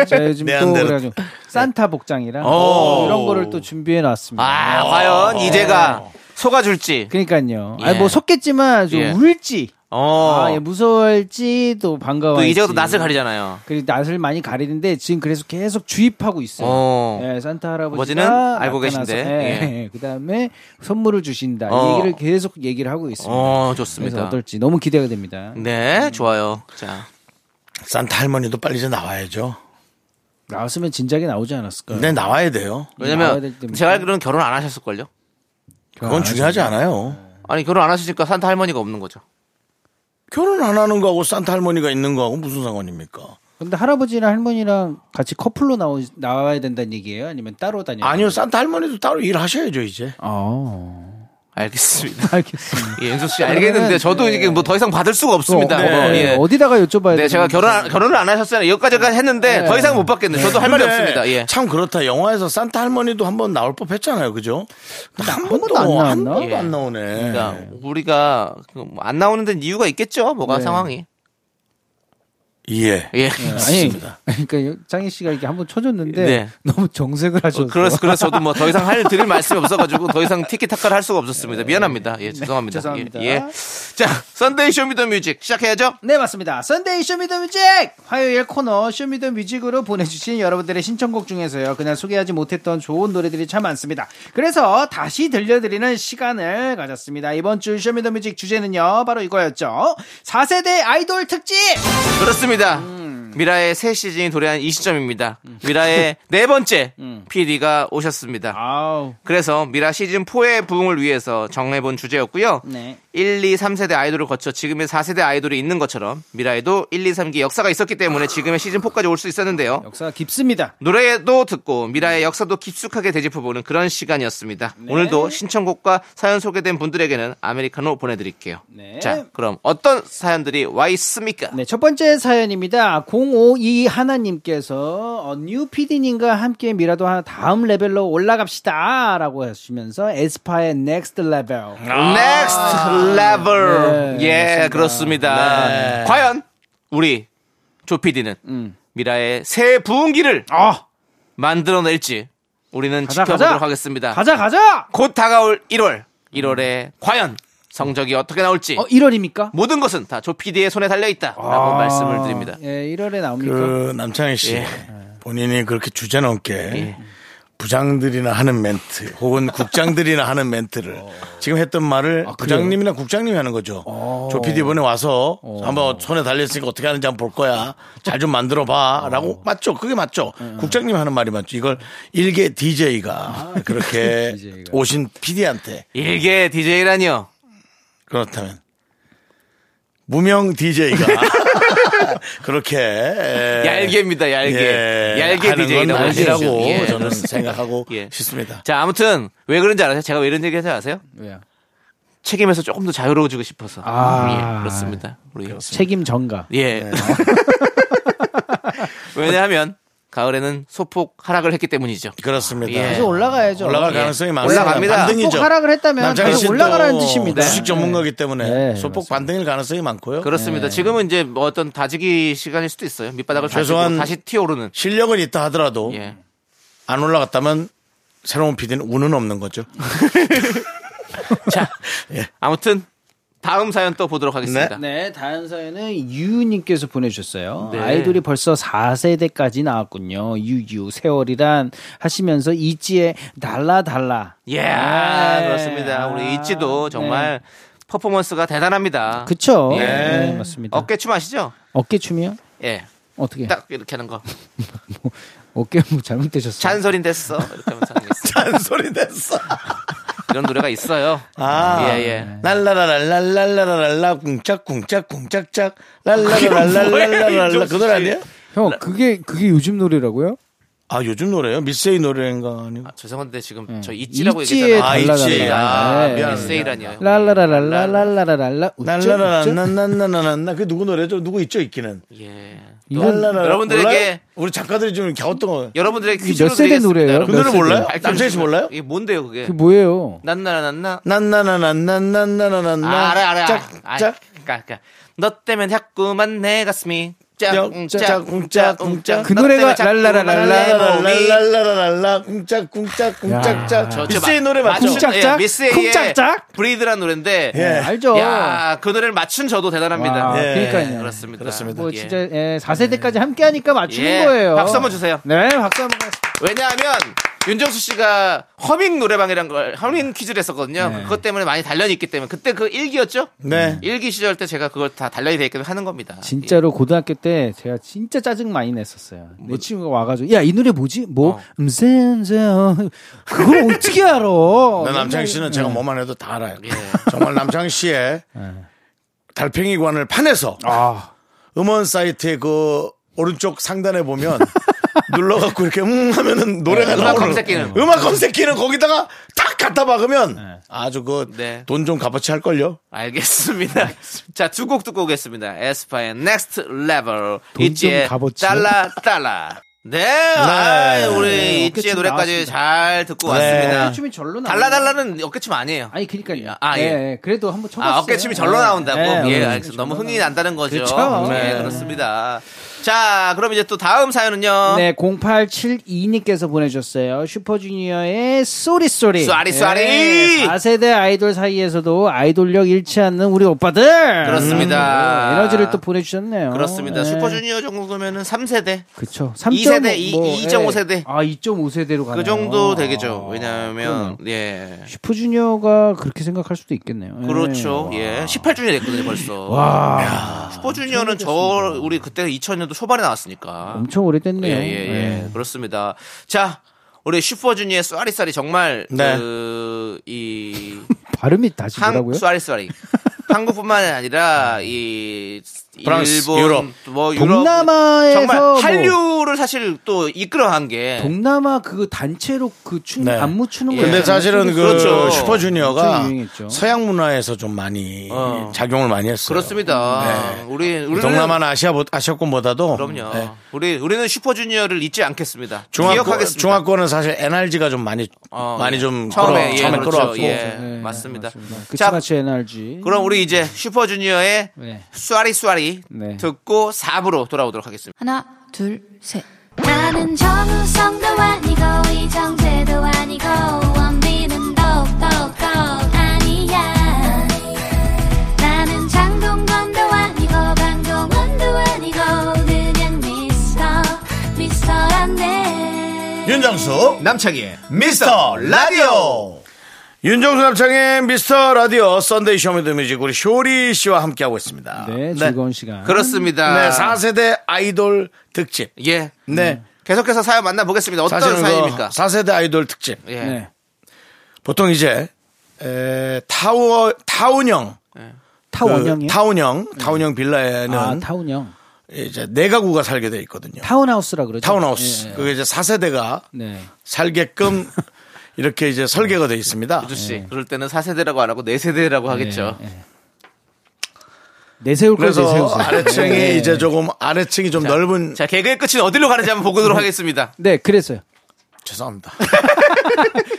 예. 제가 요즘 또 그래가지고 산타 복장이랑 이런 거를 또 준비해 놨습니다. 아, 과연 이제가 속아줄지. 그러니까요. 예. 아니, 뭐 속겠지만 좀 울지. 어. 아, 예, 무서워할지 또 반가워할지. 또 이제가 또 낯을 가리잖아요. 그리고 낯을 많이 가리는데 지금 그래서 계속 주입하고 있어요. 어. 예, 산타 할아버지가 알고 계신데. 예. 예. 그다음에 선물을 주신다. 어. 얘기를 계속 얘기를 하고 있습니다. 어, 좋습니다. 그래서 어떨지 너무 기대가 됩니다. 네, 좋아요. 자. 산타 할머니도 빨리 이제 나와야죠. 나왔으면 진작에 나오지 않았을까요? 네, 나와야 돼요. 왜냐면 제가 알기로는 결혼 안 하셨을걸요? 그건 안 중요하지 않아요. 아니, 결혼 안 하시니까 산타 할머니가 없는 거죠. 결혼 안 하는 거하고 산타 할머니가 있는 거하고 무슨 상관입니까? 근데 할아버지랑 할머니랑 같이 커플로 나와야 된다는 얘기예요? 아니면 따로 다녀요? 아니요, 산타 할머니도 따로 일하셔야죠, 이제. 아. 알겠습니다. 알겠습니다. 예, 윤석 씨 알겠는데 저도 이게 뭐 더 이상 받을 수가 없습니다. 네. 예. 어디다가 여쭤봐야 돼요? 네, 제가 결혼을 안 하셨잖아요. 여기까지까지 했는데 네. 더 이상 못 받겠네. 저도 할 말이 없습니다. 예. 참 그렇다. 영화에서 산타 할머니도 한번 나올 법 했잖아요. 그죠? 한 번도 안 나왔나? 예. 안 나오네. 그러니까 우리가 안 나오는 데는 이유가 있겠죠. 뭐가 네. 상황이. 예. 예. 맞습니다. 그러니까 장희 씨가 이렇게 한번 쳐줬는데 네. 너무 정색을 하셨어요. 그래서 저도 뭐 더 이상 드릴 말씀이 없어가지고 더 이상 티키타카를 할 수가 없었습니다. 미안합니다. 예, 죄송합니다. 네, 죄송합니다. 예. 자, 썬데이 쇼미더뮤직 시작해야죠? 네, 맞습니다. 썬데이 쇼미더뮤직 화요일 코너 쇼미더뮤직으로 보내주신 여러분들의 신청곡 중에서요. 그날 소개하지 못했던 좋은 노래들이 참 많습니다. 그래서 다시 들려드리는 시간을 가졌습니다. 이번 주 쇼미더뮤직 주제는요. 바로 이거였죠. 4세대 아이돌 특집! 그렇습니다. 미라의 새 시즌이 도래한 이 시점입니다. 미라의 네 번째 PD가 오셨습니다. 아우. 그래서 미라 시즌 4의 부흥을 위해서 정해본 주제였고요. 네. 1, 2, 3세대 아이돌을 거쳐 지금의 4세대 아이돌이 있는 것처럼 미라에도 1, 2, 3기 역사가 있었기 때문에 지금의 시즌 4까지 올 수 있었는데요. 역사가 깊습니다. 노래도 듣고 미라의 역사도 깊숙하게 되짚어보는 그런 시간이었습니다. 네. 오늘도 신청곡과 사연 소개된 분들에게는 아메리카노 보내드릴게요. 네. 자, 그럼 어떤 사연들이 와 있습니까? 네, 첫 번째 사연입니다. 052 하나님께서 뉴 PD님과 함께 미라도 하나 다음 레벨로 올라갑시다 라고 하시면서 에스파의 넥스트 레벨. 넥스트 레벨. 예, 그렇습니다. 네. 과연 우리 조 PD는 미라의 새 부흥기를 만들어낼지 우리는 지켜보도록 하겠습니다. 가자. 곧 다가올 1월에 과연 성적이 어떻게 나올지. 1월입니까? 모든 것은 다 조피디의 손에 달려있다. 라고 말씀을 드립니다. 예, 1월에 나옵니까? 그, 남창희 씨. 예. 본인이 그렇게 주제넘게 예. 부장들이나 하는 멘트, 혹은 국장들이나 하는 멘트를 지금 했던 말을 부장님이나 국장님이 하는 거죠. 조피디 이번에 와서 한번 손에 달려있으니까 어떻게 하는지 한번 볼 거야. 잘 좀 만들어 봐. 라고. 맞죠? 그게 맞죠? 국장님이 하는 말이 맞죠? 이걸 일개 DJ가 그렇게 DJ가. 오신 PD한테. 일개 DJ라니요? 그렇다면 무명 DJ가 그렇게 얄개입니다. 얄개 DJ라고 하시라고 예, 저는 생각하고 예. 싶습니다. 자, 아무튼 왜 그런지 알아요? 제가 왜 이런 얘기해서 아세요? 왜요? 책임에서 조금 더 자유로워지고 싶어서. 예, 그렇습니다. 우리 책임 전가. 예. 네. 왜냐하면 가을에는 소폭 하락을 했기 때문이죠. 그렇습니다. 예. 계속 올라가야죠. 올라갈 가능성이 많습니다. 올라갑니다. 소폭 하락을 했다면 계속 올라가라는 뜻입니다. 주식 전문가이기 때문에 네. 소폭 그렇습니다. 반등일 가능성이 많고요. 그렇습니다. 네. 지금은 이제 뭐 어떤 다지기 시간일 수도 있어요. 밑바닥을 다시 튀어오르는. 실력은 있다 하더라도 예. 안 올라갔다면 새로운 PD는 운은 없는 거죠. 자, 예. 아무튼. 다음 사연 또 보도록 하겠습니다. 네, 다음 사연은 유유님께서 보내주셨어요. 네. 아이돌이 벌써 4세대까지 나왔군요. 유유 세월이란 하시면서 이지의 달라. 예, 네. 그렇습니다. 우리 이지도 정말 네. 퍼포먼스가 대단합니다. 그렇죠. 예, 네, 맞습니다. 어깨춤 아시죠? 어깨춤이요? 예. 어떻게? 딱 이렇게 하는 거. 뭐, 어깨 뭐 잘못되셨어. 잔소리 됐어. 이렇게 하면 잔소리 됐어. 이런 노래가 있어요. 예. 랄라라랄랄랄랄랄라 쿵짝쿵짝쿵짝짝 랄라라랄랄랄랄라 그 노래 아니에요? 형, 그게 요즘 노래라고요? 아, 요즘 노래요? 미세이 노래인가 아니요? 아, 죄송한데 지금 저 있지라고 얘기했잖아요. 있지. 미세이라니요. 랄라라랄랄랄랄랄라 랄라라란란란란란란 그게 누구 노래죠? 누구 있죠 있기는. 예. 여러분들에게 우리 작가들이 좀 갸웠던 거. 여러분들의 퀴즈로 몇 세대 노래예요? 그 노래 몰라요? 남창희 씨 몰라요? 이게 뭔데요 그게? 그게 뭐예요? 난나나나나. 알아. 짝. 너 때문에 자꾸만 내 가슴이. 쿵짝쿵짝쿵짝쿵짝 그 노래가 랄라라랄라랄라랄라 쿵짝쿵짝쿵짝짝 미스의 노래 맞죠? 쿵짝짝? 미스의 브리드란 노래인데 알죠. 그 노래를 맞춘 저도 대단합니다. 그러니까요. 그렇습니다. 진짜 4세대까지 함께하니까 맞추는 거예요. 박수 한번 주세요. 네, 박수 한번 주세요. 왜냐하면 윤정수 씨가 허밍 노래방이란 걸 허밍 퀴즈를 했었거든요. 네. 그것 때문에 많이 단련이 있기 때문에 그때 그 1기였죠? 네. 1기 시절 때 제가 그걸 다 단련이 돼 있기 때문에 하는 겁니다. 진짜로 예. 고등학교 때 제가 진짜 짜증 많이 냈었어요. 내 친구가 와가지고 야, 이 노래 뭐지? 뭐? 그걸 어떻게 알아? 남창희 씨는 제가 뭐만 해도 다 알아요. 예. 정말 남창희 씨의 달팽이관을 파내서 음원 사이트의 그 오른쪽 상단에 보면 눌러갖고 이렇게 하면은 노래가 나오는 음악 검색기는 거기다가 딱 갖다 박으면 아주 그 돈 좀 값어치 할걸요. 알겠습니다. 자, 두 곡 듣고 오겠습니다. 에스파의 Next Level, 이지의 달라. 네, 우리 이지의 노래까지 잘 듣고 왔습니다. 어깨춤이 절로 나온다. 달라달라는 어깨춤 아니에요. 아니, 그러니까요. 그래도 한번 쳐봤어요. 어깨춤이 절로 나온다고. 예, 알겠습니다. 너무 흥이 난다는 거죠. 네, 그렇습니다. 자, 그럼 이제 또 다음 사연은요. 네, 0872님께서 보내주셨어요. 슈퍼주니어의 쏘리. 네, 4세대 아이돌 사이에서도 아이돌력 잃지 않는 우리 오빠들. 그렇습니다. 에너지를 또 보내주셨네요. 그렇습니다. 네. 슈퍼주니어 정도면은 3세대. 그쵸. 2세대, 뭐, 2.5세대. 네. 2.5세대로 가네요. 그 정도 되겠죠. 왜냐하면, 슈퍼주니어가 그렇게 생각할 수도 있겠네요. 그렇죠. 예. 18주년 됐거든요, 벌써. 와. 슈퍼주니어는 우리 그때 2000년도 초반에 나왔으니까 엄청 오래됐네요. 그렇습니다. 자, 우리 슈퍼주니어의 쏘아리쏘아리 정말 이 발음이 다시 뭐라고요? 쏘아리쏘아리 한국뿐만 아니라 이 프랑스, 일본, 유럽, 뭐 유럽, 동남아에서 정말 한류를 사실 또 이끌어간 게 동남아 그 단체로 그 춤 안무 추는 거예요. 근데 사실은 그렇죠. 슈퍼주니어가 서양 문화에서 좀 많이 작용을 많이 했어요. 그렇습니다. 네. 우리 동남아나 아시아권보다도 그럼요. 네. 우리는 슈퍼주니어를 잊지 않겠습니다. 기억하겠습니다. 중학교는 사실 NRG가 좀 많이 좀 처음에 끌어왔고 맞습니다. 자, 같이 NRG. 그럼 우리 이제 슈퍼주니어의 쏘아리쏘아리 듣고 4부로 돌아오도록 하겠습니다. 하나, 둘, 셋. 나는 정우성도 아니고 이정재도 아니고 원빈은 더욱더 아니야. 나는 장동건도 아니고 강동원도 아니고 그냥 미스터란데. 윤정수 남창희의 미스터 라디오. 윤정수 남창의 미스터 라디오 썬데이 쇼미더뮤직 우리 쇼리 씨와 함께하고 있습니다. 네, 즐거운 시간. 그렇습니다. 네, 4세대 아이돌 특집. 예. 네. 계속해서 사연 만나보겠습니다. 어떤 사연입니까? 4세대 아이돌 특집. 예. 네. 보통 이제 타운형. 타운형이요? 타운형 빌라에는 타운형. 이제 네 가구가 살게 돼 있거든요. 타운하우스라 그러죠. 타운하우스. 그게 이제 4세대가 살게끔 이렇게 이제 설계가 되어 있습니다. 우주씨, 그럴 때는 4세대라고 안 하고 4세대라고 하겠죠. 내세울 걸 내세우세요. 아래층이 이제 조금 아래층이 좀 넓은. 자, 개그의 끝이 어디로 가는지 한번 보도록 하겠습니다. 네, 그래서요. 죄송합니다.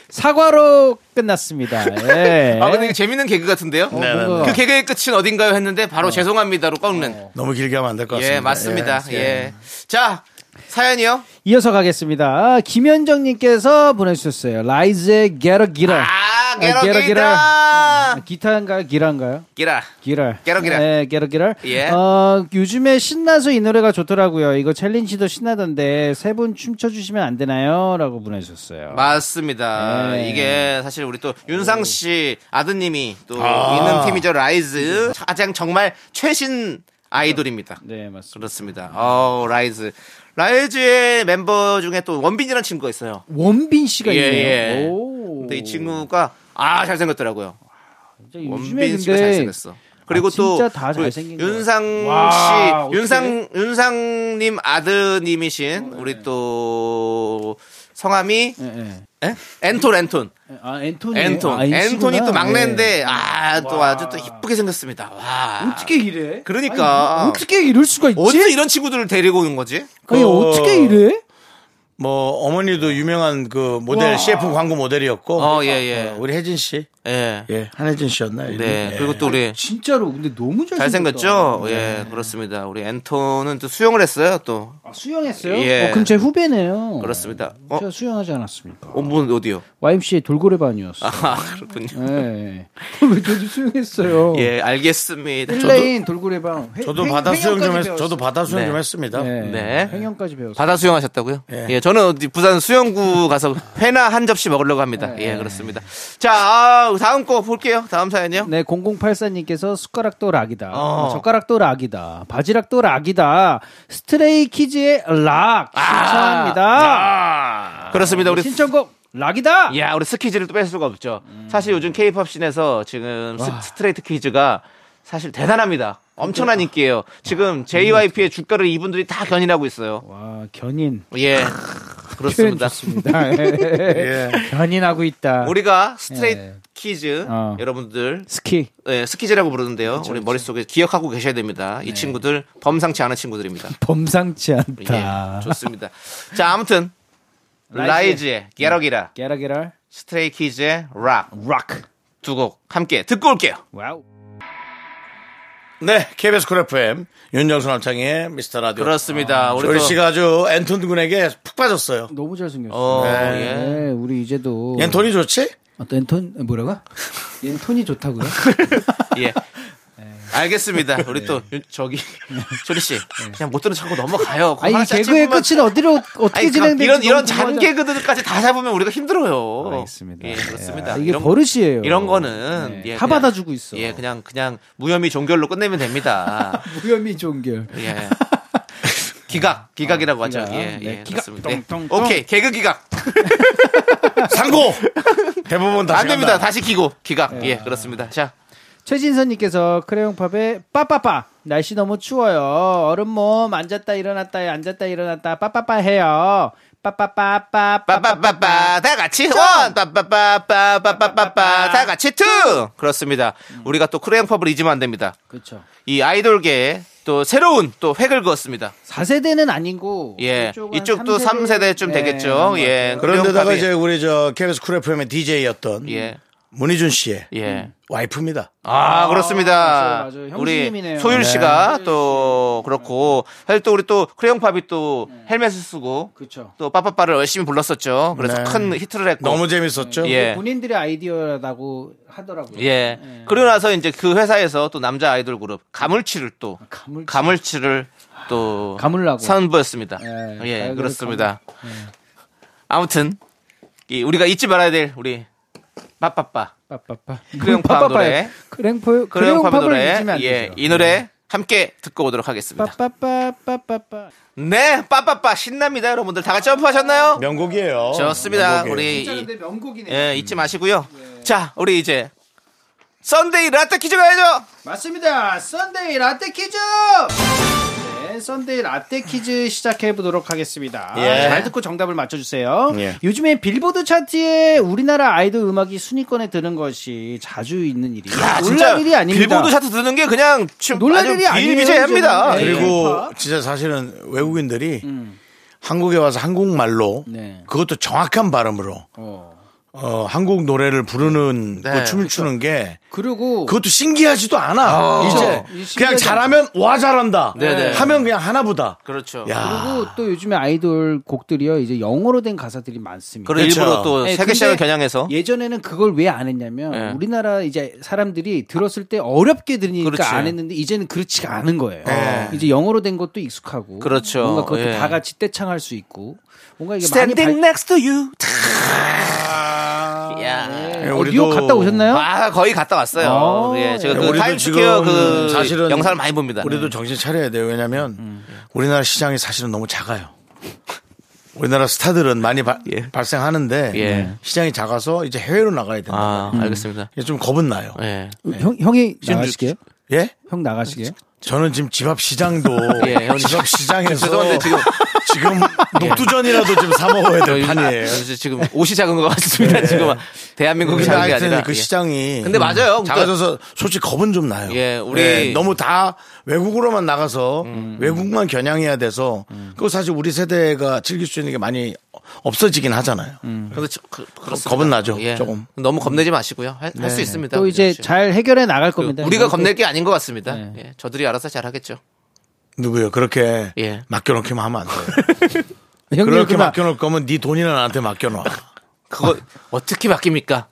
사과로 끝났습니다. 예. 아, 근데 이게 재밌는 개그 같은데요? 그 개그의 끝은 어딘가요? 했는데 바로 죄송합니다로 꺾는. 너무 길게 하면 안 될 것 같습니다. 예, 맞습니다. 예. 자. 사연이요? 이어서 가겠습니다. 김현정님께서 보내주셨어요. 라이즈의 Get a Gira. 아, Get a Gira. 기타인가요? 기라인가요? 기라. Get a Gira. 네, Get a Gira. 예. 요즘에 신나서 이 노래가 좋더라고요. 이거 챌린지도 신나던데 세 분 춤춰주시면 안 되나요? 라고 보내주셨어요. 맞습니다. 네. 이게 사실 우리 또 윤상 씨 아드님이 또 있는 팀이죠. 라이즈. 가장 정말 최신 아이돌입니다. 네, 맞습니다. 그렇습니다. 라이즈. 라이즈의 멤버 중에 또 원빈이라는 친구가 있어요. 원빈 씨가 있네요. 오. 근데 이 친구가 잘생겼더라고요. 진짜 원빈 씨가 잘생겼어. 그리고 또 윤상 와, 씨, 윤상님 아드님이신 우리 또 성함이 엔톤. 엔톤이 또 막내인데 또 아주 또 이쁘게 생겼습니다. 와. 어떻게 이래? 그러니까 어떻게 이럴 수가 있지? 어떻게 이런 친구들을 데리고 온 거지? 아니 어떻게 이래? 뭐 어머니도 유명한 그 모델 우와. CF 광고 모델이었고 우리 혜진 씨 한혜진 씨였나요? 네. 예. 그리고 또 우리 진짜로 근데 너무 잘생겼죠? 예, 그렇습니다. 우리 엔터는 또 수영을 했어요 또. 아, 수영했어요? 예. 그럼 제 후배네요. 그렇습니다. 제가 수영하지 않았습니까? 뭐 어디요? YMCA 돌고래반이었어요. 아 그렇군요. 네. 왜 저도 수영했어요? 예, 알겠습니다. 1레인 돌고래반. 저도 바다 수영 좀 했어요. 저도 바다 수영 좀 했습니다. 네. 횡령까지 배웠어요. 바다 수영하셨다고요? 예. 저는 부산 수영구 가서 회나 한 접시 먹으려고 합니다. 예, 그렇습니다. 자, 다음 거 볼게요. 다음 사연이요. 네, 0084님께서 숟가락도 락이다. 젓가락도 락이다. 바지락도 락이다. 스트레이 키즈의 락. 신청합니다. 그렇습니다. 우리 신청곡. 락이다! 야, 우리 스키즈를 또 뺄 수가 없죠. 사실 요즘 케이팝 씬에서 지금 스트레이트 키즈가 사실 대단합니다. 엄청난 인기예요. 지금 JYP의 주가를 이분들이 다 견인하고 있어요. 와, 견인. 예. 그렇습니다. 예. 견인하고 있다. 우리가 스트레이트 키즈, 여러분들. 스키즈라고 부르는데요. 그쵸, 우리 머릿속에 기억하고 계셔야 됩니다. 이 친구들, 범상치 않은 친구들입니다. 범상치 않다. 예, 좋습니다. 자, 아무튼. 라이즈의 게라기라, 게라기라, 스트레이 키즈의 락 두 곡 함께 듣고 올게요. 와우. 네, KBS 쿨 FM 윤정수 남창희의 미스터 라디오. 그렇습니다. 우리 조리 씨가 아주 앤톤 군에게 푹 빠졌어요. 너무 잘생겼어요. 네, 우리 이제도 앤톤이 좋지? 어떤 앤톤 뭐라고? 앤톤이 좋다고요? 예. 알겠습니다. 우리 또 저기 조리 씨 그냥 못 들은 척하고 넘어가요. 아니 개그의 끝은 어디로 어떻게 진행되는지 이런 잔개그들까지 다 잡으면 우리가 힘들어요. 알겠습니다. 예, 그렇습니다. 이게 이런, 버릇이에요. 이런 거는 다 받아주고 있어. 예, 그냥 무혐의 종결로 끝내면 됩니다. 무혐의 종결. 예. 기각이라고 하죠. 예, 네, 기각. 똥. 오케이, 개그 기각. 상고. 대부분 다시 안 됩니다. 간다. 다시 키고 기각. 예, 그렇습니다. 자. 최진선님께서 크레용팝의 빠빠빠 날씨 너무 추워요. 얼음몸 앉았다 일어났다 앉았다 일어났다 빠빠빠 해요. 빠빠빠빠 빠빠빠빠 다 같이 원 빠빠빠빠 빠빠빠빠 다 같이 투. 그렇습니다. 우리가 또 크레용팝을 잊으면 안 됩니다. 그렇죠. 이 아이돌계에 또 새로운 또 획을 그었습니다. 4세대는 아니고 예. 이쪽도 3세대쯤 되겠죠. 예. 그런데다가 이제 우리 저 KBS 쿨 FM의 DJ였던 문희준 씨의 와이프입니다. 아, 그렇습니다. 맞아요. 우리 소율 씨가 또 그렇고 사실 또 우리 또 크레용팝이 또 헬멧을 쓰고 그쵸. 또 빠빠빠를 열심히 불렀었죠. 그래서 큰 히트를 했고 너무 재밌었죠. 예. 본인들의 아이디어라고 하더라고요. 예. 그러고 나서 이제 그 회사에서 또 남자 아이돌 그룹 가물치를 또 가물치를 또 가물라고 선보였습니다. 예, 그렇습니다. 아무튼 이 우리가 잊지 말아야 될 우리 빠빠빠 크레용팝 노래 크레용팝 노래 예, 이 노래 함께 듣고 오도록 하겠습니다. 빠빠빠 네 빠빠빠 신납니다. 여러분들 다 같이 점프하셨나요? 명곡이에요. 좋습니다. 명곡이에요. 우리 진짜인데 명곡이네. 예, 잊지 마시고요. 예. 자 우리 이제 썬데이 라떼 퀴즈 가야죠. 맞습니다. 썬데이 라떼 퀴즈. 썬데이 라떼 퀴즈 시작해보도록 하겠습니다. 예. 잘 듣고 정답을 맞춰주세요. 예. 요즘에 빌보드 차트에 우리나라 아이돌 음악이 순위권에 드는 것이 자주 있는 일이에요. 놀랄 일이 아닙니다. 빌보드 차트 드는 게 그냥 놀랄 일이 아니에요. 비일비재합니다. 그리고 진짜 사실은 외국인들이 한국에 와서 한국말로 그것도 정확한 발음으로 한국 노래를 부르는 춤을 추는 게 그리고 그것도 신기하지도 않아. 이제 그냥 잘하면 와 잘한다. 네네. 하면 그냥 하나보다. 그렇죠. 야. 그리고 또 요즘에 아이돌 곡들이요 이제 영어로 된 가사들이 많습니다. 그리고 그렇죠. 일부러 또 세계 시장을 겨냥해서 예전에는 그걸 왜 안 했냐면 우리나라 이제 사람들이 들었을 때 어렵게 들으니까 그렇지. 안 했는데 이제는 그렇지가 않은 거예요. 이제 영어로 된 것도 익숙하고 그렇죠. 뭔가 그것도 다 같이 떼창할 수 있고 뭔가 이게 Standing 많이 next to you. 야, 뉴욕 갔다 오셨나요? 아, 거의 갔다 왔어요. 예, 제가 그 타임스퀘어 그 사실은 영상을 많이 봅니다. 우리도 정신 차려야 돼요. 왜냐하면 우리나라 시장이 사실은 너무 작아요. 우리나라 스타들은 많이 발생하는데 시장이 작아서 이제 해외로 나가야 된다. 아, 알겠습니다. 좀 겁은 나요. 예. 형이 나가실게요? 예, 형 나가시게요? 저는 지금 집 앞 시장도 집 앞 시장에서 죄송한데 지금 지금 녹두전이라도 지금 사 먹어야 될 판이에요. 지금 옷이 작은 것 같습니다. 예. 지금 대한민국이 작은 게 아니라 그 시장이. 근데 맞아요. 작아져서 솔직히 겁은 좀 나요. 예, 우리 예, 너무 다 외국으로만 나가서 외국만 겨냥해야 돼서 그거 사실 우리 세대가 즐길 수 있는 게 많이 없어지긴 하잖아요. 그래서 겁은 나죠. 예. 조금 너무 겁내지 마시고요. 할 수 네, 있습니다. 또 이제 잘 해결해 나갈 겁니다. 우리가 겁낼 게 아닌 것 같습니다. 네. 예. 저들이 알아서 잘 하겠죠. 누구요? 그렇게 예, 맡겨놓기만 하면 안 돼요. 그렇게 맡겨놓을 거면 네 돈이나 나한테 맡겨놔. 그거 어떻게 맡깁니까?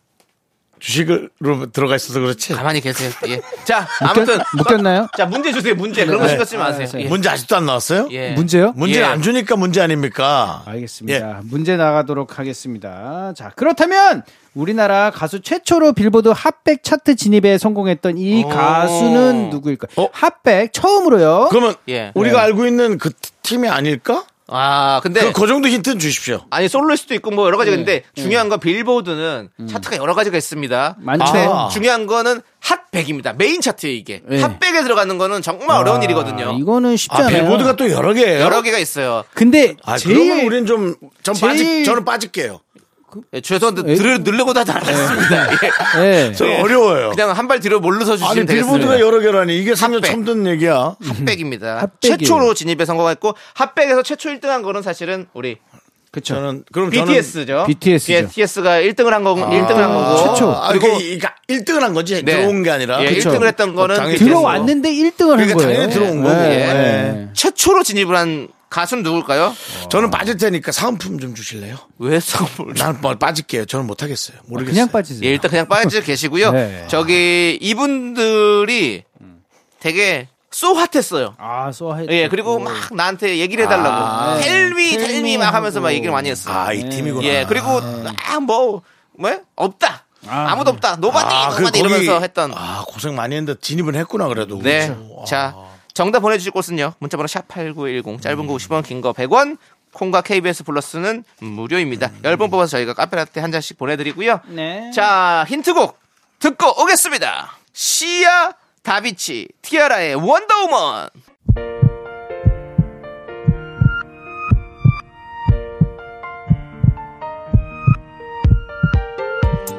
주식으로 들어가 있어서 그렇지. 가만히 계세요. 예. 자, 아무튼 묶였나요? 자, 문제 주세요. 문제. 그런 거 신경 쓰지 마세요. 예. 문제 아직도 안 나왔어요? 예. 문제요? 문제 안 주니까 문제 아닙니까? 알겠습니다. 예. 문제 나가도록 하겠습니다. 자, 그렇다면 우리나라 가수 최초로 빌보드 핫백 차트 진입에 성공했던 이 가수는 누구일까요? 핫백 처음으로요. 그러면 예, 우리가 네, 알고 있는 그 팀이 아닐까? 아, 근데 그 정도 힌트는 주십시오. 아니, 솔로일 수도 있고 뭐 여러 가지. 근데 중요한 건 빌보드는 차트가 여러 가지가 있습니다. 많죠. 중요한 거는 핫백입니다. 메인 차트예요, 이게. 네. 핫백에 들어가는 거는 정말 어려운 일이거든요. 이거는 쉽지 않아요. 빌보드가 또 여러 개예요. 여러 개가 있어요. 근데 그러면 우리는 저는 빠질게요. 죄송한데 늘려고 다 달랐습니다. 예. 저 어려워요. 그냥 한 발 뒤로 몰려서 주시면 아니, 되겠습니다. 빌보드가 여러 개라니. 이게 3년 처음 듣는 얘기야. 핫백입니다. 핫백이에요. 최초로 진입에 성공했고 핫백에서 최초 1등한 거는 사실은 우리 그쵸. 저는 그럼 BTS죠. BTS가 1등을 한 거고, 1등을 한 거고. 최초. 그리고 그러니까 1등을 한 거지. 네. 들어온 게 아니라. 예, 1등을 했던 거는 들어왔는데 1등을 한 거예요. 당연히 들어온 거고. 예. 예. 최초로 진입을 한 가수는 누굴까요? 저는 빠질 테니까 사은품 좀 주실래요? 왜 사은품을? 난 빠질게요. 저는 못하겠어요. 모르겠어요. 그냥 빠지세요. 예, 일단 그냥 빠져 계시고요. 네. 저기 이분들이 되게 핫했어요. 핫. 예, 그리고 막 나한테 얘기를 해달라고. 텔미 막 하면서 막 얘기를 많이 했어요. 아, 이 팀이구나. 예, 그리고 없다. 아무도 없다. 노바디 이러면서 했던. 고생 많이 했는데 진입은 했구나 그래도. 네. 그렇죠. 자. 정답 보내주실 곳은요. 문자번호 샵8910 짧은 거 50원 긴 거 100원 콩과 KBS 플러스는 무료입니다. 10번 뽑아서 저희가 카페라떼 한 잔씩 보내드리고요. 네. 자, 힌트곡 듣고 오겠습니다. 시아 다비치 티아라의 원더우먼.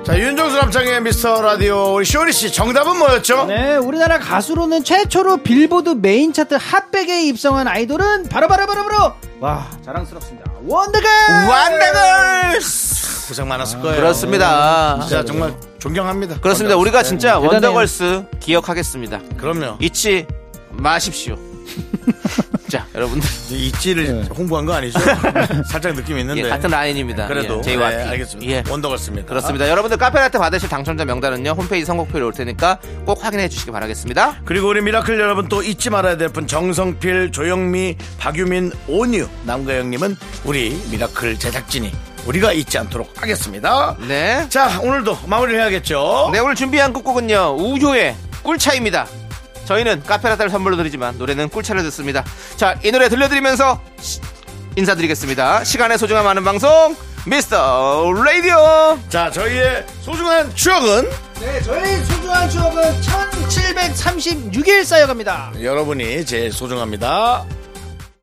자, 윤정수 남창의 미스터 라디오. 우리 쇼리 씨 정답은 뭐였죠? 네, 우리나라 가수로는 최초로 빌보드 메인 차트 핫백에 입성한 아이돌은 바로 와, 자랑스럽습니다. 원더걸스. 고생 많았을 거예요. 그렇습니다. 진짜 정말 존경합니다. 그렇습니다. 우리가 진짜 원더걸스 기억하겠습니다. 그럼요. 잊지 마십시오. 자, 여러분들 이치를 홍보한 거 아니죠? 살짝 느낌이 있는데. 예, 같은 라인입니다. 그래도 제이와 알겠습니다. 예. 원더걸스입니다. 그렇습니다. 여러분들 카페라떼 받으실 당첨자 명단은요 홈페이지 선곡표에 올 테니까 꼭 확인해 주시기 바라겠습니다. 그리고 우리 미라클 여러분 또 잊지 말아야 될 분 정성필, 조영미, 박유민, 온유, 남가영님은 우리 미라클 제작진이 우리가 잊지 않도록 하겠습니다. 네. 자, 오늘도 마무리를 해야겠죠. 네, 오늘 준비한 곡은요 우효의 꿀차입니다. 저희는 카페라떼를 선물로 드리지만 노래는 꿀차를 듣습니다. 자, 이 노래 들려드리면서 인사드리겠습니다. 시간의 소중함 아는 방송 미스터 라디오. 자, 저희의 소중한 추억은 저희 소중한 추억은 1736일 쌓여갑니다. 여러분이 제일 소중합니다.